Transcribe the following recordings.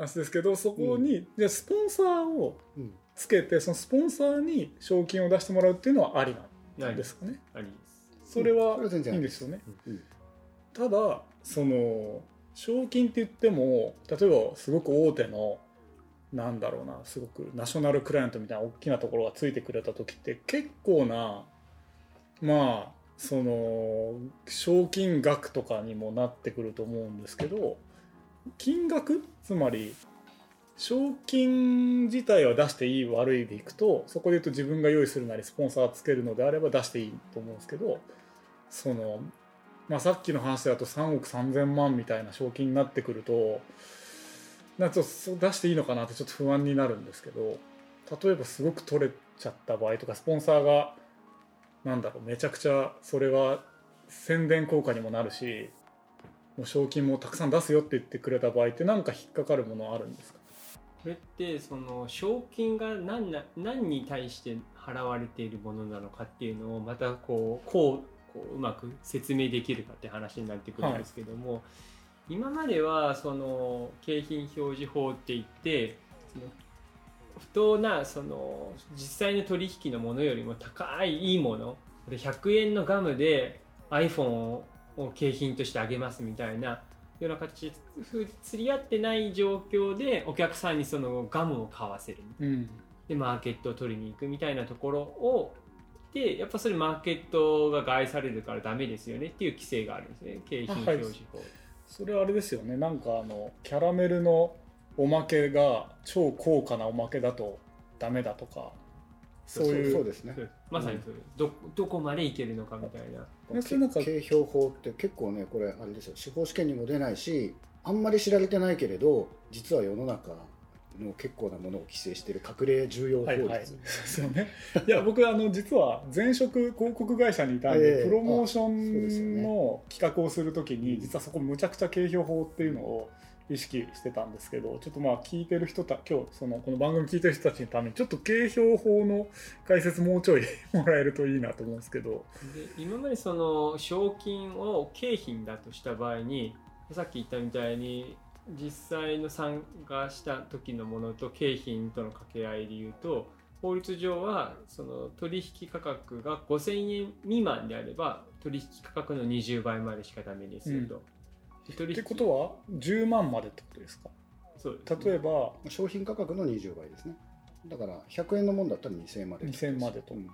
話ですけど、そこに、うん、スポンサーをつけて、そのスポンサーに賞金を出してもらうっていうのはありなんですかね。ありです。それはいいんですよね。うん、ただその賞金って言っても、例えばすごく大手のなんだろうな、すごくナショナルクライアントみたいな大きなところがついてくれた時って結構な、まあその賞金額とかにもなってくると思うんですけど、金額、つまり賞金自体は出していい悪いでいくと、そこで言うと自分が用意するなりスポンサーつけるのであれば出していいと思うんですけど、そのまあさっきの話だと3億3000万みたいな賞金になってくると、なんか出していいのかなってちょっと不安になるんですけど、例えばすごく取れちゃった場合とか、スポンサーがなんだろう、めちゃくちゃそれは宣伝効果にもなるし、もう賞金もたくさん出すよって言ってくれた場合って、なんか引っかかるものあるんですか？これってその賞金が 何に対して払われているものなのかっていうのをまたこううまく説明できるかって話になってくるんですけども、はい、今まではその景品表示法っていって、その不当なその実際の取引のものよりも高いいいもので、100円のガムで iPhone を景品としてあげますみたいなような形で釣り合ってない状況で、お客さんにそのガムを買わせる、うん、でマーケットを取りに行くみたいなところをで、やっぱそれマーケットが害されるからダメですよねっていう規制があるんですね、景品表示法。はい、それはあれですよね、なんかキャラメルのおまけが超高価なおまけだとダメだとか、そういう、そうですね、まさにそれ、うん、どこまでいけるのかみたいな。景評法って結構ね、これあれですよ、司法試験にも出ないし、あんまり知られてないけれど、実は世の中の結構なものを規制している隠れ重要法律、はいはい、ですよね。いや僕実は前職広告会社にいたんで、プロモーションの企画をするときに、実はそこむちゃくちゃ景評法っていうのを意識してたんですけど、ちょっとまあ聞いてる人今日この番組聞いてる人たちのために、ちょっと景評法の解説もうちょいもらえるといいなと思うんですけど。で、今までその賞金を景品だとした場合に、さっき言ったみたいに実際の参加した時のものと景品との掛け合いでいうと、法律上はその取引価格が5000円未満であれば取引価格の20倍までしかダメですよと、うん、ってことは10万までってことですか？そうです、ね、例えば商品価格の20倍ですね。だから100円のものだったら2000円まで、2000円までと、うん、で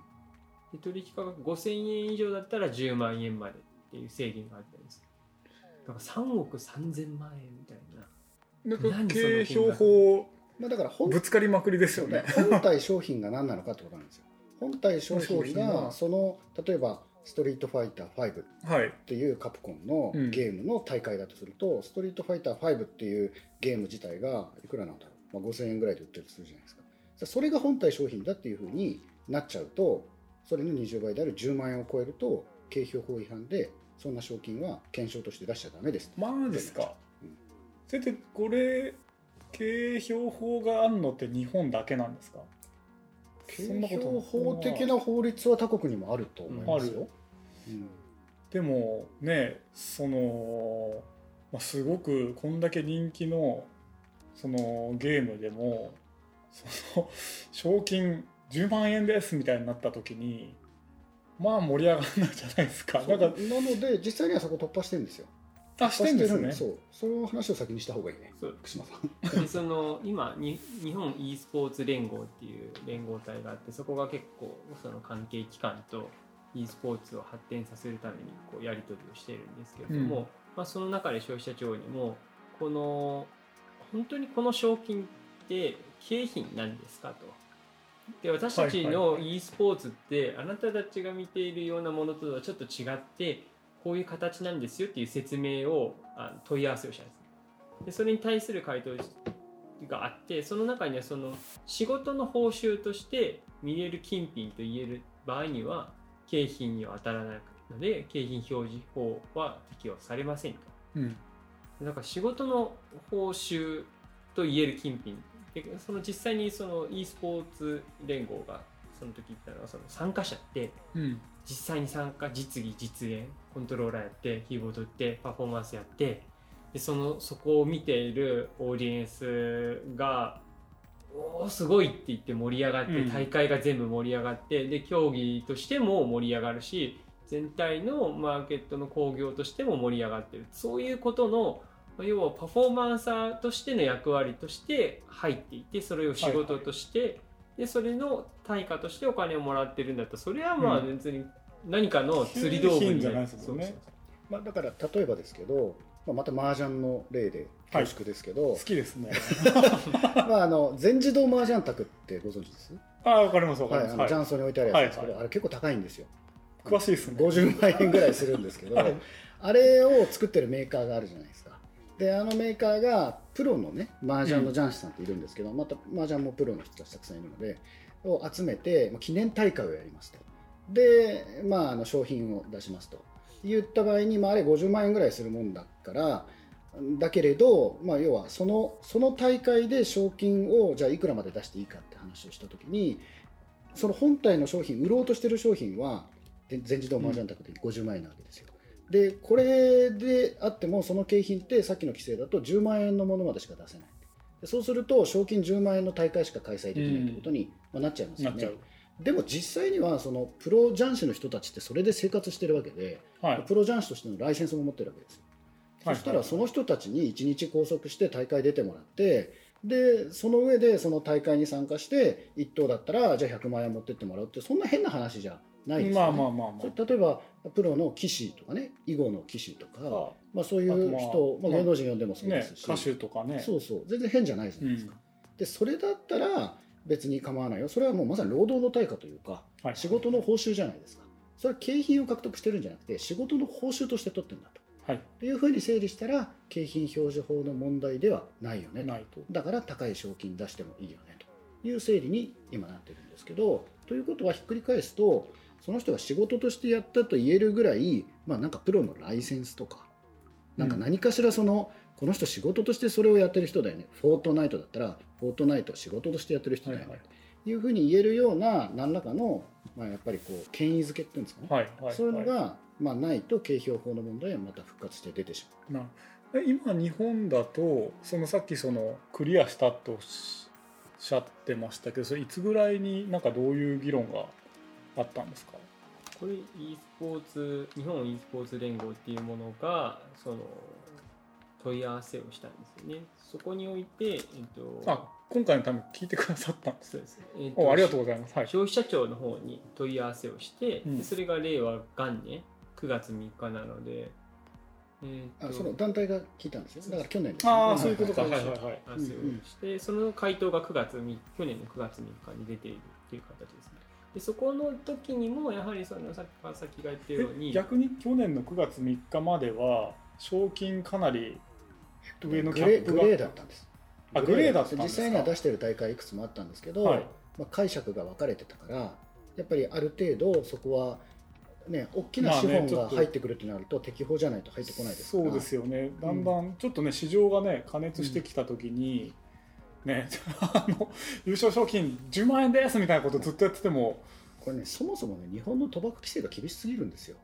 取引価格5000円以上だったら10万円までっていう制限があったんです。だから3億3000万円みたいな、景評法、まあ、だからぶつかりまくりですよね。本体商品が何なのかってことなんですよ。本体商品がその、例えばストリートファイター5っていうカプコンのゲームの大会だとすると、はい、うん、ストリートファイター5っていうゲーム自体がいくらなんだろう、まあ、5000円ぐらいで売ってるとするじゃないですか。それが本体商品だっていう風になっちゃうと、それの20倍である10万円を超えると景評法違反で、そんな賞金は懸賞として出しちゃダメです。マジですか？うん、それってこれ景評法があるのって日本だけなんですか？景評法的な法律は他国にもあると思いますよ。うん、でもね、その、まあ、すごくこんだけ人気のそのゲームでも、その賞金10万円ですみたいになった時に、まあ盛り上がらないじゃないですか。なんかなので実際にはそこ突破してるんですよ。あ、してるんですね。そう、その話を先にした方がいいね。串間さん。で、その今に日本 e スポーツ連合っていう連合体があって、そこが結構その関係機関と e スポーツを発展させるためにこうやり取りをしているんですけれども、うん、まあ、その中で消費者庁にもこの本当にこの賞金って景品なんですかと。で、私たちの e スポーツってあなたたちが見ているようなものとはちょっと違って。こういう形なんですよっていう説明を問い合わせをしたんです。で、それに対する回答があって、その中にはその仕事の報酬として見れる金品と言える場合には景品には当たらないので景品表示法は適用されませんと、うん、だから仕事の報酬と言える金品で、その実際にその e スポーツ連合がその時言ったのは、その参加者って、うん、実際に参加、実技実演、コントローラーやってキーボード打ってパフォーマンスやってでそこを見ているオーディエンスがおすごいって言って盛り上がって、大会が全部盛り上がって、で競技としても盛り上がるし、全体のマーケットの興行としても盛り上がってる。そういうことの要はパフォーマンサーとしての役割として入っていて、それを仕事として、はいはい、でそれの対価としてお金をもらってるんだったら、それはまあ別に何かの釣り道具になるんですよね。まあ、だから例えばですけど、また麻雀の例で恐縮ですけど、はい、好きですねまあ全自動麻雀卓ってご存知です？あ、分かります分かります、はい、ジャンソンに置いてあるやつです、はいはい、あれ結構高いんですよ。詳しいですね。50万円ぐらいするんですけど、はい、あれを作ってるメーカーがあるじゃないですか。でメーカーがプロのね麻雀の雀士さんっているんですけど、また麻雀もプロの人たちたくさんいるのでを集めて、記念大会をやりますと。で商品を出しますと言った場合に、あれ50万円ぐらいするもんだからだけれど、要はその大会で賞金をじゃあいくらまで出していいかって話をしたときに、その本体の商品、売ろうとしてる商品は全自動麻雀卓で50万円なわけですよ。でこれであってもその景品ってさっきの規制だと10万円のものまでしか出せない。でそうすると賞金10万円の大会しか開催できないということになっちゃいますよね。でも実際にはそのプロ雀士の人たちってそれで生活してるわけで、はい、プロ雀士としてのライセンスも持ってるわけですよ、はい、そしたらその人たちに1日拘束して大会出てもらって、でその上でその大会に参加して1等だったらじゃあ100万円持ってってもらうって、そんな変な話じゃないですよね。まあ、例えばプロの棋士とかね、囲碁の棋士とか、そういう人、芸能人呼んでもそうですし、ね、歌手とかね、そう全然変じゃないじゃないですか、でそれだったら別に構わないよ。それはもうまさに労働の対価というか、はい、仕事の報酬じゃないですか。それは景品を獲得してるんじゃなくて仕事の報酬として取ってるんだと、はい、というふうに整理したら景品表示法の問題ではないよねないと。だから高い賞金出してもいいよねという整理に今なってるんですけど、ということはひっくり返すとその人が仕事としてやったと言えるぐらい、なんかプロのライセンスとか、なんか何かしらこの人仕事としてそれをやってる人だよね、フォートナイトだったらフォートナイト仕事としてやってる人だよね、はいはい、というふうに言えるような何らかの、やっぱり権威づけっていうんですかね、はいはいはい、そういうのが、ないと景品法の問題はまた復活して出てしまう。今日本だとさっきクリアしたとおっしゃってましたけど、それいつぐらいになんかどういう議論があったんですか？これ e スポーツ、日本 e スポーツ連合っていうものが問い合わせをしたんですよね。そこにおいて、今回のために聞いてくださったんです。そうです、ありがとうございます、はい、消費者庁の方に問い合わせをして、それが令和元年9月3日なので、その団体が聞いたんですよ。だから去年です、ね、そういうことか、はいはいはい、してその回答が去年の9月3日に出ているという形ですね。でそこの時にもやはりさっき川崎が言ったように、逆に去年の9月3日までは賞金かなり上のキャップがグレーだったんです。グレーだったんですか？実際には出してる大会いくつもあったんですけど、はい、解釈が分かれてたから、やっぱりある程度そこはね、大きな資本が入ってくるとなると適法じゃないと入ってこないですから、そうですよね。だんだんちょっとね、市場がね過熱してきた時に、ね、優勝賞金10万円ですみたいなことをずっとやってても、これね、そもそもね日本の賭博規制が厳しすぎるんですよ。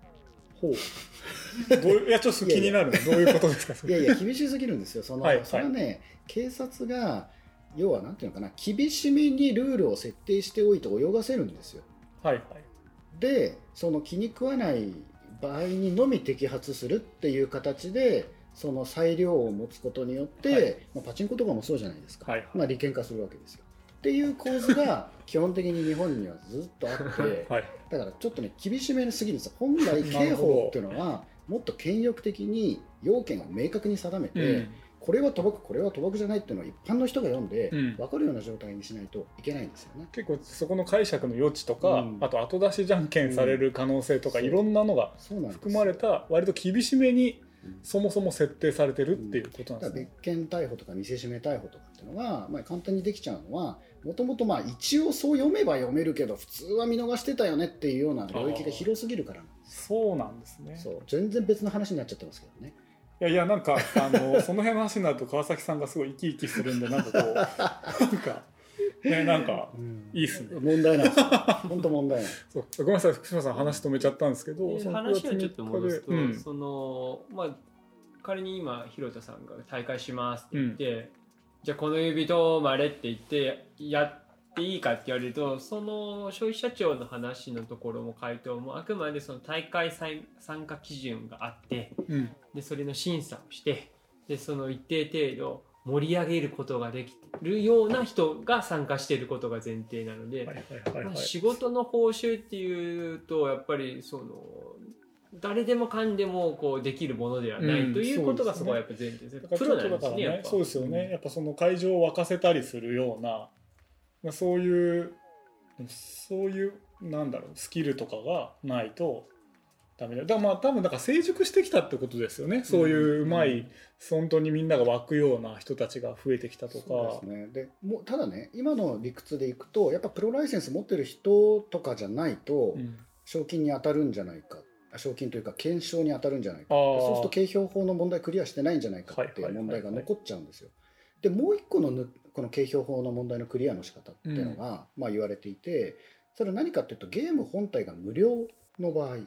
いやちょっと気になるの。どういうことですか？いや厳しすぎるんですよ。はいはい、それはね、警察が要はなんていうのかな、厳しめにルールを設定しておいて泳がせるんですよ。はいはい、で気に食わない場合にのみ摘発するっていう形で裁量を持つことによって、パチンコとかもそうじゃないですか。はいはい、利権化するわけですよ。っていう構図が基本的に日本にはずっとあって、はい、だからちょっとね厳しめすぎるんです。本来刑法っていうのはもっと権力的に要件を明確に定めて、これは賭博これは賭博じゃないっていうのを一般の人が読んで分かるような状態にしないといけないんですよね。結構そこの解釈の余地とか、あと後出しじゃんけんされる可能性とか、いろんなのが含まれた割と厳しめにそもそも設定されてるっていうことなんですね。別件逮捕とか見せしめ逮捕とかっていうのが、簡単にできちゃうのは、もともと一応そう読めば読めるけど普通は見逃してたよねっていうような領域が広すぎるからなんです。そうなんですね。そう全然別の話になっちゃってますけどね。いやなんかその辺の話になると川崎さんがすごい生き生きするんで、なんかこうなんかいいっすね、問題なんですよ本当問題ない。そうごめんなさい、福島さん話止めちゃったんですけど、話をちょっと戻すと、仮に今ひろとさんが大会しますって言って、うん、じゃあこの指とまれって言ってやっていいかって言われると、その消費者庁の話のところも回答もあくまでその大会参加基準があって、うん、でそれの審査をして、でその一定程度盛り上げることができるような人が参加していることが前提なので、仕事の報酬っていうとやっぱりその誰でもかんでもこうできるものではないということがそこはやっぱ前提ですね。プロなんですね、やっぱ。そうですよね。やっぱその会場を沸かせたりするようなそういうなんだろうスキルとかがないとダメだ。だからまあ多分なんか成熟してきたってことですよね。そういううまい本当にみんなが湧くような人たちが増えてきたとか。そうですね。でもうただね、今の理屈でいくとやっぱプロライセンス持ってる人とかじゃないと賞金に当たるんじゃないか。賞金というか検証に当たるんじゃないか。そうすると景品法の問題クリアしてないんじゃないかっていう問題が残っちゃうんですよ。でもう一個のこの景品法の問題のクリアの仕方っていうのがまあ言われていて、それは何かっていうとゲーム本体が無料の場合、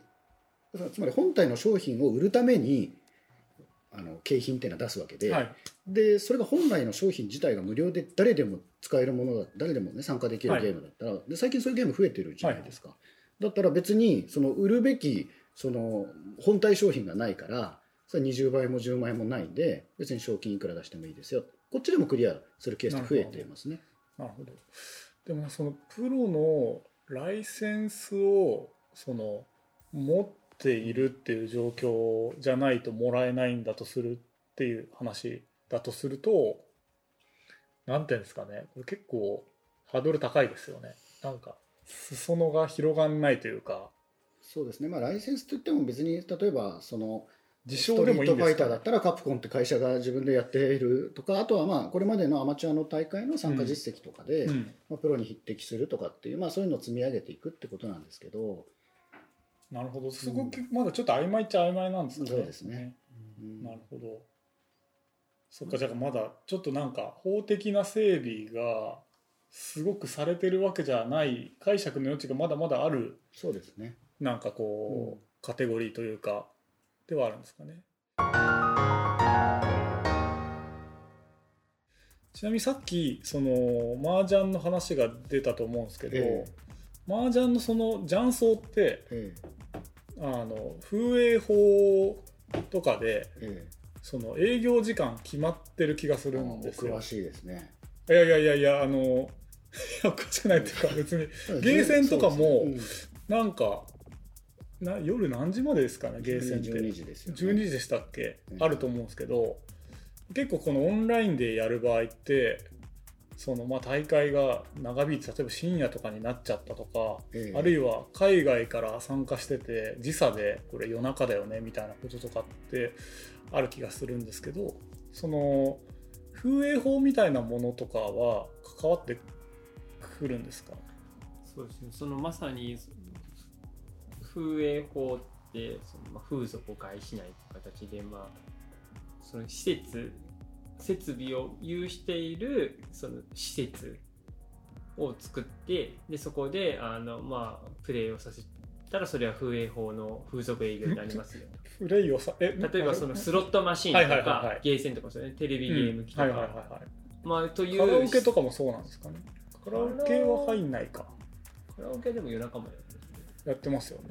つまり本体の商品を売るために景品っていうのは出すわけ でそれが本来の商品自体が無料で誰でも使えるものだ、誰でもね参加できるゲームだったら、で最近そういうゲーム増えてるじゃないですか。だったら別にその売るべきその本体商品がないからそれ20倍も10倍もないんで別に賞金いくら出してもいいですよ、こっちでもクリアするケースが増えていますね。なるほど。でもそのプロのライセンスをその持っているっていう状況じゃないともらえないんだとするっていう話だとすると、なんていうんですかね、これ結構ハードル高いですよね。なんか裾野が広がんないというか。そうですね、まあ、ライセンスといっても別に例えばその自称でもいいんですかね。ストリートファイターだったらカプコンって会社が自分でやっているとか、あとはまあこれまでのアマチュアの大会の参加実績とかで、まあ、プロに匹敵するとかっていう、まあ、そういうのを積み上げていくってことなんですけど。なるほど。すごくまだちょっと曖昧っちゃ曖昧なんですかね。そうですね、うん、なるほど。そっか、じゃあまだちょっとなんか法的な整備がすごくされてるわけじゃない、解釈の余地がまだまだある。そうですね。なんかこう、カテゴリーというかではあるんですかね。ちなみにさっきその麻雀の話が出たと思うんですけど、麻雀のその雀荘って、風営法とかで、その営業時間決まってる気がするんですよ。詳しいですね。いやいやいやいや、詳しくないっていうか別にゲーセンとかもなんか夜何時までですかね、ゲーセンって12時ですよね。12時でしたっけ、あると思うんですけど、結構このオンラインでやる場合ってそのまあ大会が長引いて例えば深夜とかになっちゃったとか、あるいは海外から参加してて時差でこれ夜中だよねみたいなこととかってある気がするんですけど、その風営法みたいなものとかは関わってくるんですか。そうですね、そのまさに風営法ってその風俗を害しないという形で、まあその設備を有しているその施設を作って、でそこでまあプレイをさせたらそれは風営法の風俗営業になりますよ。プレイを例えばそのスロットマシーンとかゲーセンとか、ね、テレビゲーム機とか、まあというカラオケとかもそうなんですかね。カラオケは入んないか。カラオケでも夜中までやってますよね、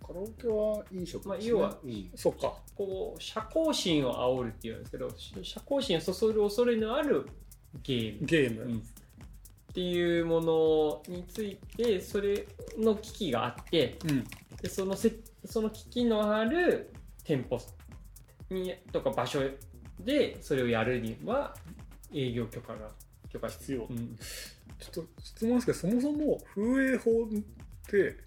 カラオケは飲食ですね、まあ、要は、そうか、こう社交心を煽るっていうんですけど、社交心をそそる恐れのあるゲーム、っていうものについてそれの危機があって、でその危機のある店舗にとか場所でそれをやるには営業許可必要、ちょっと質問ですけど、そもそも風営法って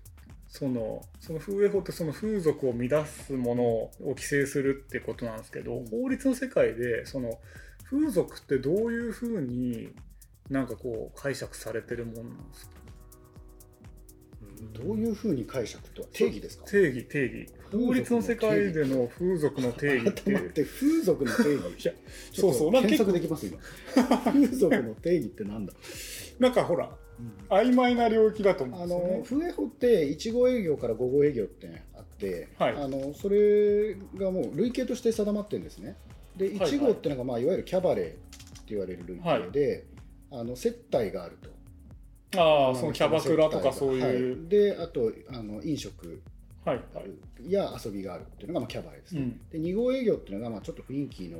その風営法ってその風俗を乱すものを規制するってことなんですけど、法律の世界でその風俗ってどういうふうになんかこう解釈されてるものなんですか。どういうふうに解釈とは定義ですか。定義。法律の世界での風俗の定義って。待って風俗の定義。いやそうそう。検索できます今。風俗の定義ってなんだ。なんかほら曖昧な領域だと思うんですよね。あの、FF って1号営業から5号営業ってあって、はい、あのそれがもう類型として定まってるんですね。で1号ってのが、まあ、いわゆるキャバレーって言われる類型で、はい、あの接待があると。ああ、そのキャバクラとかそういう、はい、であとあの飲食や遊びがあるっていうのが、まあ、キャバレーですね、うん、で2号営業っていうのが、まあ、ちょっと雰囲気の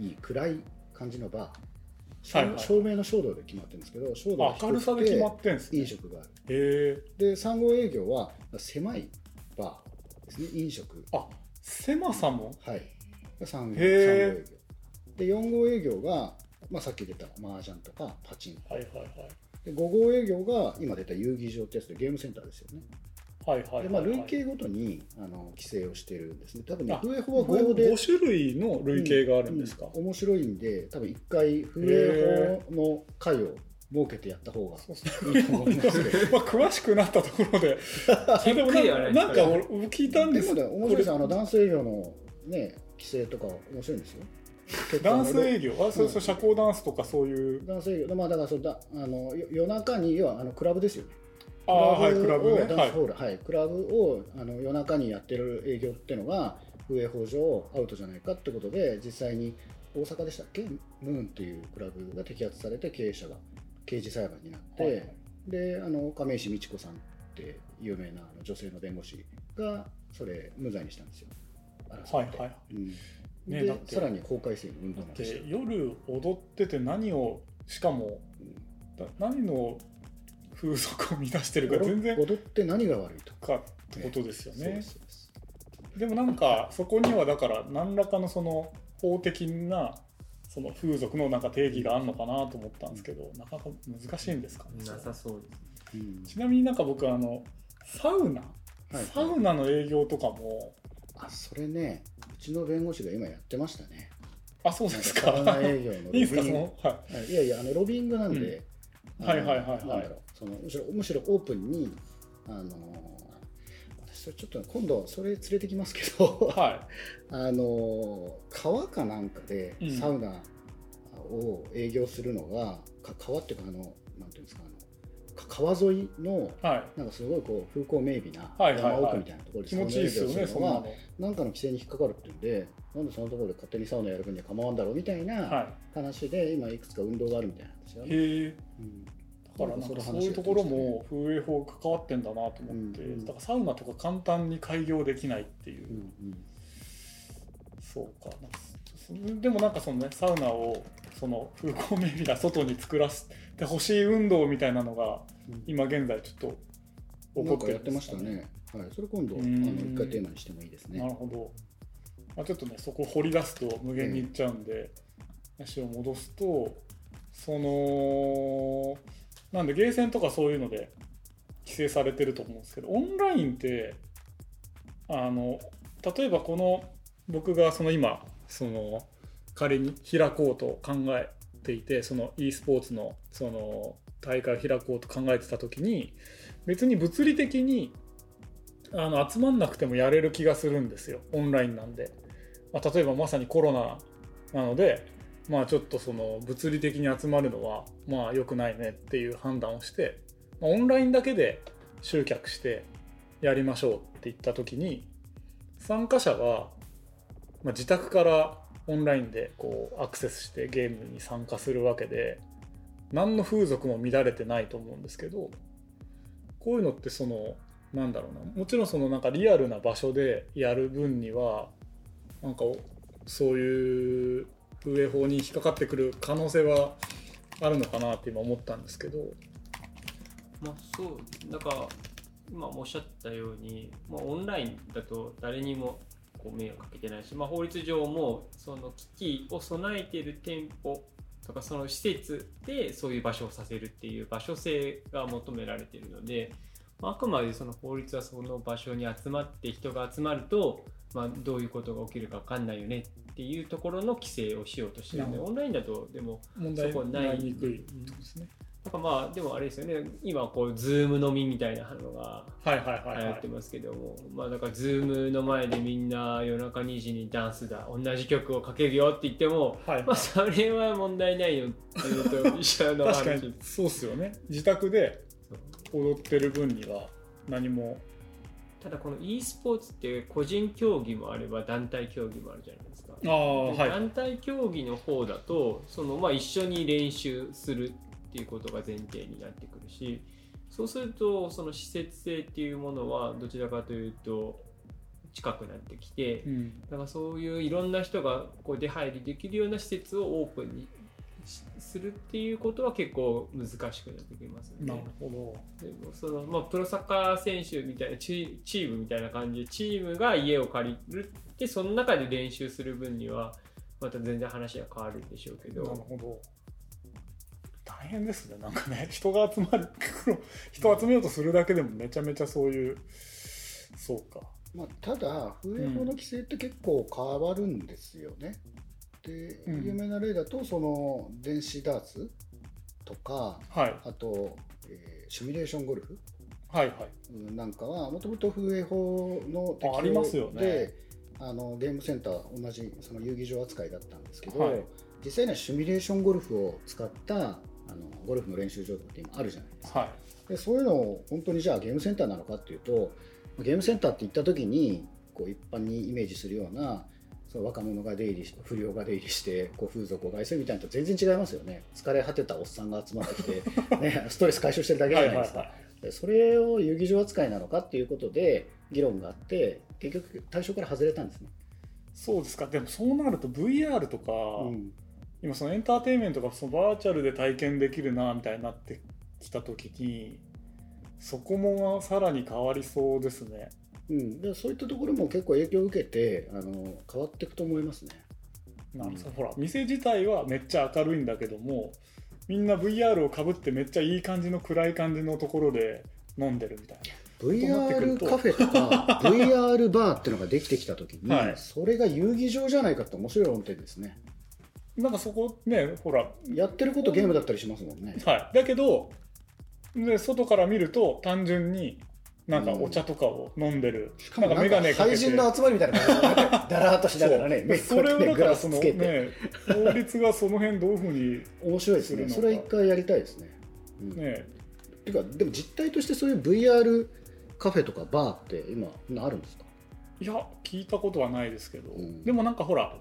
いい暗い感じのバー、はいはい、照明の照度で決まってるんですけど、照度が低くて明るさで決まってるんですね、飲食がある。で3号営業は狭いバーですね、飲食。あ、狭さも、はい、3号営業で4号営業が、まあ、さっき出たマージャンとかパチンコ、はいはいはい、で5号営業が今出た遊技場ってやつでゲームセンターですよね。はいはいはいはい。で、まあ、類型ごとにあの規制をしてるんですね。多分ね、風営法は風営法で5種類の類型があるんですか、うんうん、面白いんで多分1回風営法の回を設けてやった方がいいと思いますけど、まあ、詳しくなったところででもなんか俺聞いたんですけど、面白いです。あのダンス営業のね規制とか面白いんですよ。ダンス営業、あ、そうそう、社交ダンスとかそういうダンス営業、まあ、だからそうだ、あの夜中に、要はあのクラブですよね。ああ、はい、クラブね、ダンスホール、はい、はい、クラブをあの夜中にやってる営業ってのが風営法上アウトじゃないかってことで、実際に大阪でしたっけ、ムーンっていうクラブが摘発されて経営者が刑事裁判になって、はいはい、であの亀石美智子さんって有名な女性の弁護士がそれ無罪にしたんですよ。はいはい、うん、ね、だってさらに法改正の運動なんですよ。夜踊ってて何を、しかも、うん、何の風俗を乱してるか、全然踊って何が悪いとかってことですよね。そうです。でもなんかそこにはだから何らかのその法的なその風俗のなんか定義があるのかなと思ったんですけど、なかなか難しいんですかね。なさそうです、ね、うん、ちなみになんか僕あのサウナの営業とかも、あ、それね、うちの弁護士が今やってましたね。あ、そうですか。サウナ営業のロビング。いいですか、その、はい。いやいや、あのロビングなんで、うん、はいはいはいはい。なんだろう、そのむしろオープンに私それちょっと今度それ連れてきますけど、はい。川かなんかでサウナを営業するのが、うん、川っていうかなんていうんですか、川沿いの、はい、なんかすごいこう風光明媚な山奥みたいなところで、はいはいはい、気持ちいいですよね。なんかの規制に引っかかるっていうんで、なんでそのところで勝手にサウナやる分には構わんだろうみたいな話で、はい、今いくつか運動があるみたいなんですよね。へ、うん、だからなんかそういうところも風営法関わってんだなと思って、うんうん、だからサウナとか簡単に開業できないっていう、うんうん、そうかな。でもなんかそのね、サウナをその風光明媚な外に作らせてほしい運動みたいなのが今現在ちょっと起こってるんですかね。なんかやってましたね、はい、それ今度一回テーマにしてもいいですね。なるほど、まあ、ちょっとねそこ掘り出すと無限にいっちゃうんで、話を戻すと、そのなんでゲーセンとかそういうので規制されてると思うんですけど、オンラインって例えばこの僕がその今その仮に開こうと考えていて、その e スポーツ の, その大会を開こうと考えてた時に、別に物理的に集まんなくてもやれる気がするんですよ、オンラインなんで。まあ、例えばまさにコロナなので、まあ、ちょっとその物理的に集まるのはまあ良くないねっていう判断をして、まあ、オンラインだけで集客してやりましょうって言った時に、参加者はまあ自宅からオンラインでこうアクセスしてゲームに参加するわけで、何の風俗も乱れてないと思うんですけど、こういうのってそのなんだろうな、もちろんそのなんかリアルな場所でやる分にはなんかそういう風営法に引っかかってくる可能性はあるのかなって今思ったんですけど、まあそうだから今おっしゃったように、まあ、オンラインだと誰にも迷惑かけてないし、まあ、法律上もその機器を備えている店舗とかその施設でそういう場所をさせるっていう場所性が求められているので、まあ、あくまでその法律はその場所に集まって人が集まると、まあ、どういうことが起きるか分かんないよねっていうところの規制をしようとしているので、オンラインだとでもそこない問題になりにくいですね。なんかまあでもあれですよね、今こう Zoom 飲みみたいなのが流行ってますけども、はいはいはいはい、まあだから Zoom の前でみんな夜中2時にダンスだ、同じ曲をかけるよって言っても、はいはい、まあそれは問題ないよっていうと一緒の話。確かにそうっすよね。自宅で踊ってる分には何も。ただこの e スポーツって個人競技もあれば団体競技もあるじゃないですか。あ、はい、団体競技の方だとそのまあ一緒に練習するっていうことが前提になってくるし、そうするとその施設性っていうものはどちらかというと近くなってきて、うん、だからそういういろんな人がこう出入りできるような施設をオープンにするっていうことは結構難しくなってきますよね。なるほど。でもその、まあ、プロサッカー選手みたいなチームみたいな感じでチームが家を借りるってその中で練習する分にはまた全然話は変わるんでしょうけど。なるほど。大変ですね。なんかね、人が集まる人集めようとするだけでもめちゃめちゃそういう、そうか。まあ、ただ風営法の規制って結構変わるんですよね。で、有名な例だとその電子ダーツとか、はい、あと、シミュレーションゴルフ、はいはい、なんかはもともと風営法の適用で、ありますよね、ゲームセンター同じその遊技場扱いだったんですけど、はい、実際にはシミュレーションゴルフを使ったゴルフの練習場とかって今あるじゃないですか、はい、でそういうのを本当にじゃあゲームセンターなのかっていうと、ゲームセンターって言った時にこう一般にイメージするようなその若者が出入りし不良が出入りしてこう風俗を害するみたいなと全然違いますよね。疲れ果てたおっさんが集まってきて、ね、ストレス解消してるだけじゃないですか、はいはいはい、でそれを遊技場扱いなのかっていうことで議論があって結局対象から外れたんですね。そうですか。でもそうなると VR とか、うん、今そのエンターテインメントがそのバーチャルで体験できるなみたいになってきたときにそこもさらに変わりそうですね。うん、でそういったところも結構影響を受けて変わっていくと思いますね。なんかほら店自体はめっちゃ明るいんだけどもみんな VR をかぶってめっちゃいい感じの暗い感じのところで飲んでるみたいな VR カフェとかVR バーっていうのができてきた時に、はい、それが遊技場じゃないかって面白い論点ですね。なんかそこねほらやってることゲームだったりしますもんね、はい、だけどで外から見ると単純になんかお茶とかを飲んでる、しかもなんか廃人の集まりみたいな感じでだらーっとしながらね、それをだからそのね法律がその辺どういうふうに面白いですね。それは一回やりたいですね。うん、ねてかでも実態としてそういう VR カフェとかバーって今あるんですか？いや聞いたことはないですけど、うん、でもなんかほら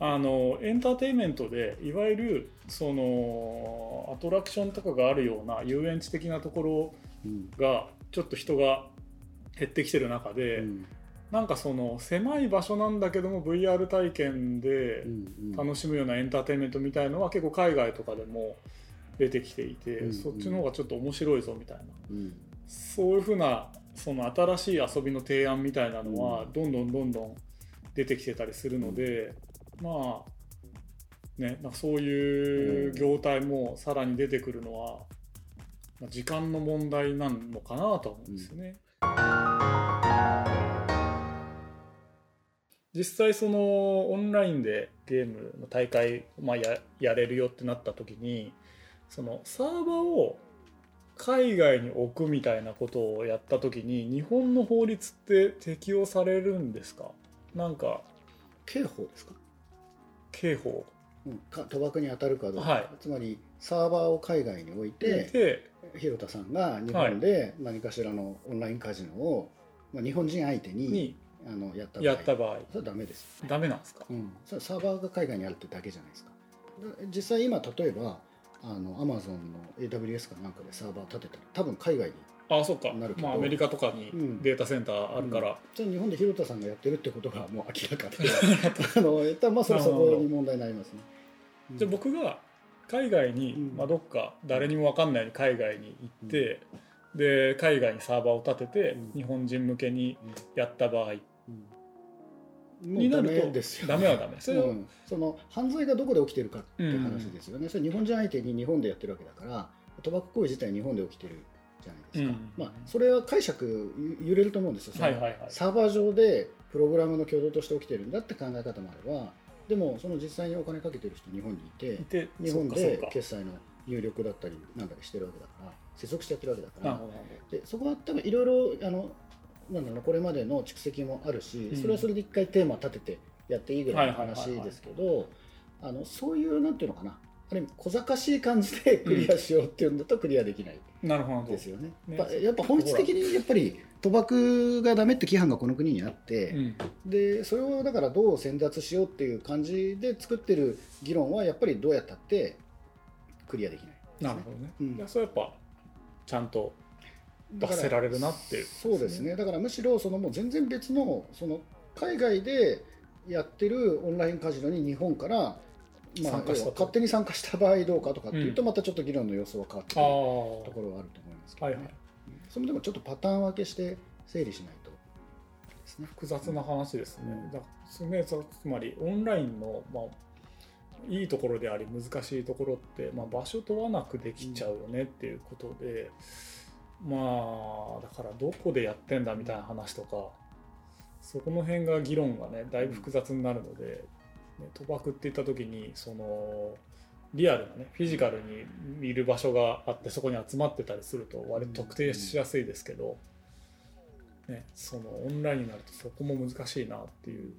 エンターテインメントでいわゆるそのアトラクションとかがあるような遊園地的なところが、うんちょっと人が減ってきてる中で、うん、なんかその狭い場所なんだけども VR 体験で楽しむようなエンターテインメントみたいのは結構海外とかでも出てきていて、うんうん、そっちの方がちょっと面白いぞみたいな、うん、そういう風なその新しい遊びの提案みたいなのはどんどんどんどん出てきてたりするので、うん、まあね、なんかそういう業態もさらに出てくるのは時間の問題なのかなと思うんですよね、うん、実際そのオンラインでゲームの大会、まあ、やれるよってなった時にそのサーバーを海外に置くみたいなことをやった時に日本の法律って適用されるんですか？なんか刑法ですか？刑法、うん、賭博に当たるかどうか、はい、つまりサーバーを海外に置いて広田さんが日本で何かしらのオンラインカジノを、はい、日本人相手にやった場合それはダメですよね。ダメなんですか？うん、それサーバーが海外にあるってだけじゃないですか。実際今例えばAmazon の AWS かなんかでサーバー立てたら多分海外になるけど、まあ、アメリカとかにデータセンターあるから、うんうん、日本で広田さんがやってるってことがもう明らかでまあそれはそこに問題になりますね。うん、じゃあ僕が海外に、まあ、どっか誰にも分かんないように海外に行って、うん、で海外にサーバーを立てて、うん、日本人向けにやった場合、うん、になるとダメですよ、ね、ダメはダメです、うん、その犯罪がどこで起きてるかって話ですよね、うん、それ日本人相手に日本でやってるわけだから賭博行為自体日本で起きてるじゃないですか、うんまあ、それは解釈揺れると思うんですよ、はいはいはい、サーバー上でプログラムの挙動として起きてるんだって考え方もあればでもその実際にお金かけてる人日本にいて日本で決済の入力だったりなんだりしてるわけだから接続してやってるわけだから、でそこは多分いろいろなんだろうこれまでの蓄積もあるし、それはそれで一回テーマ立ててやっていいぐらいの話ですけど、そういうなんていうのかなある意味小賢しい感じでクリアしようっていうんだとクリアできないですよね。やっぱ本質的にやっぱり賭博がダメって規範がこの国にあって、でそれをだからどう選択しようっていう感じで作ってる議論はやっぱりどうやったってクリアできないですね。なるほどね。いやそれやっぱちゃんと出せられるなっていう、そうですね。だからむしろそのもう全然別のその海外でやってるオンラインカジノに日本から勝手に参加した場合どうかとかっていうとまたちょっと議論の様相は変わってくるところはあると思いますけどね、それでもちょっとパターン分けして整理しないとですね。複雑な話ですね、だからつまりオンラインの、いいところであり難しいところって、場所問わなくできちゃうよねっていうことで、だからどこでやってんだみたいな話とかそこの辺が議論がねだいぶ複雑になるので、賭博っていった時にそのリアルなねフィジカルにいる場所があってそこに集まってたりすると割と特定しやすいですけど、そのオンラインになるとそこも難しいなっていう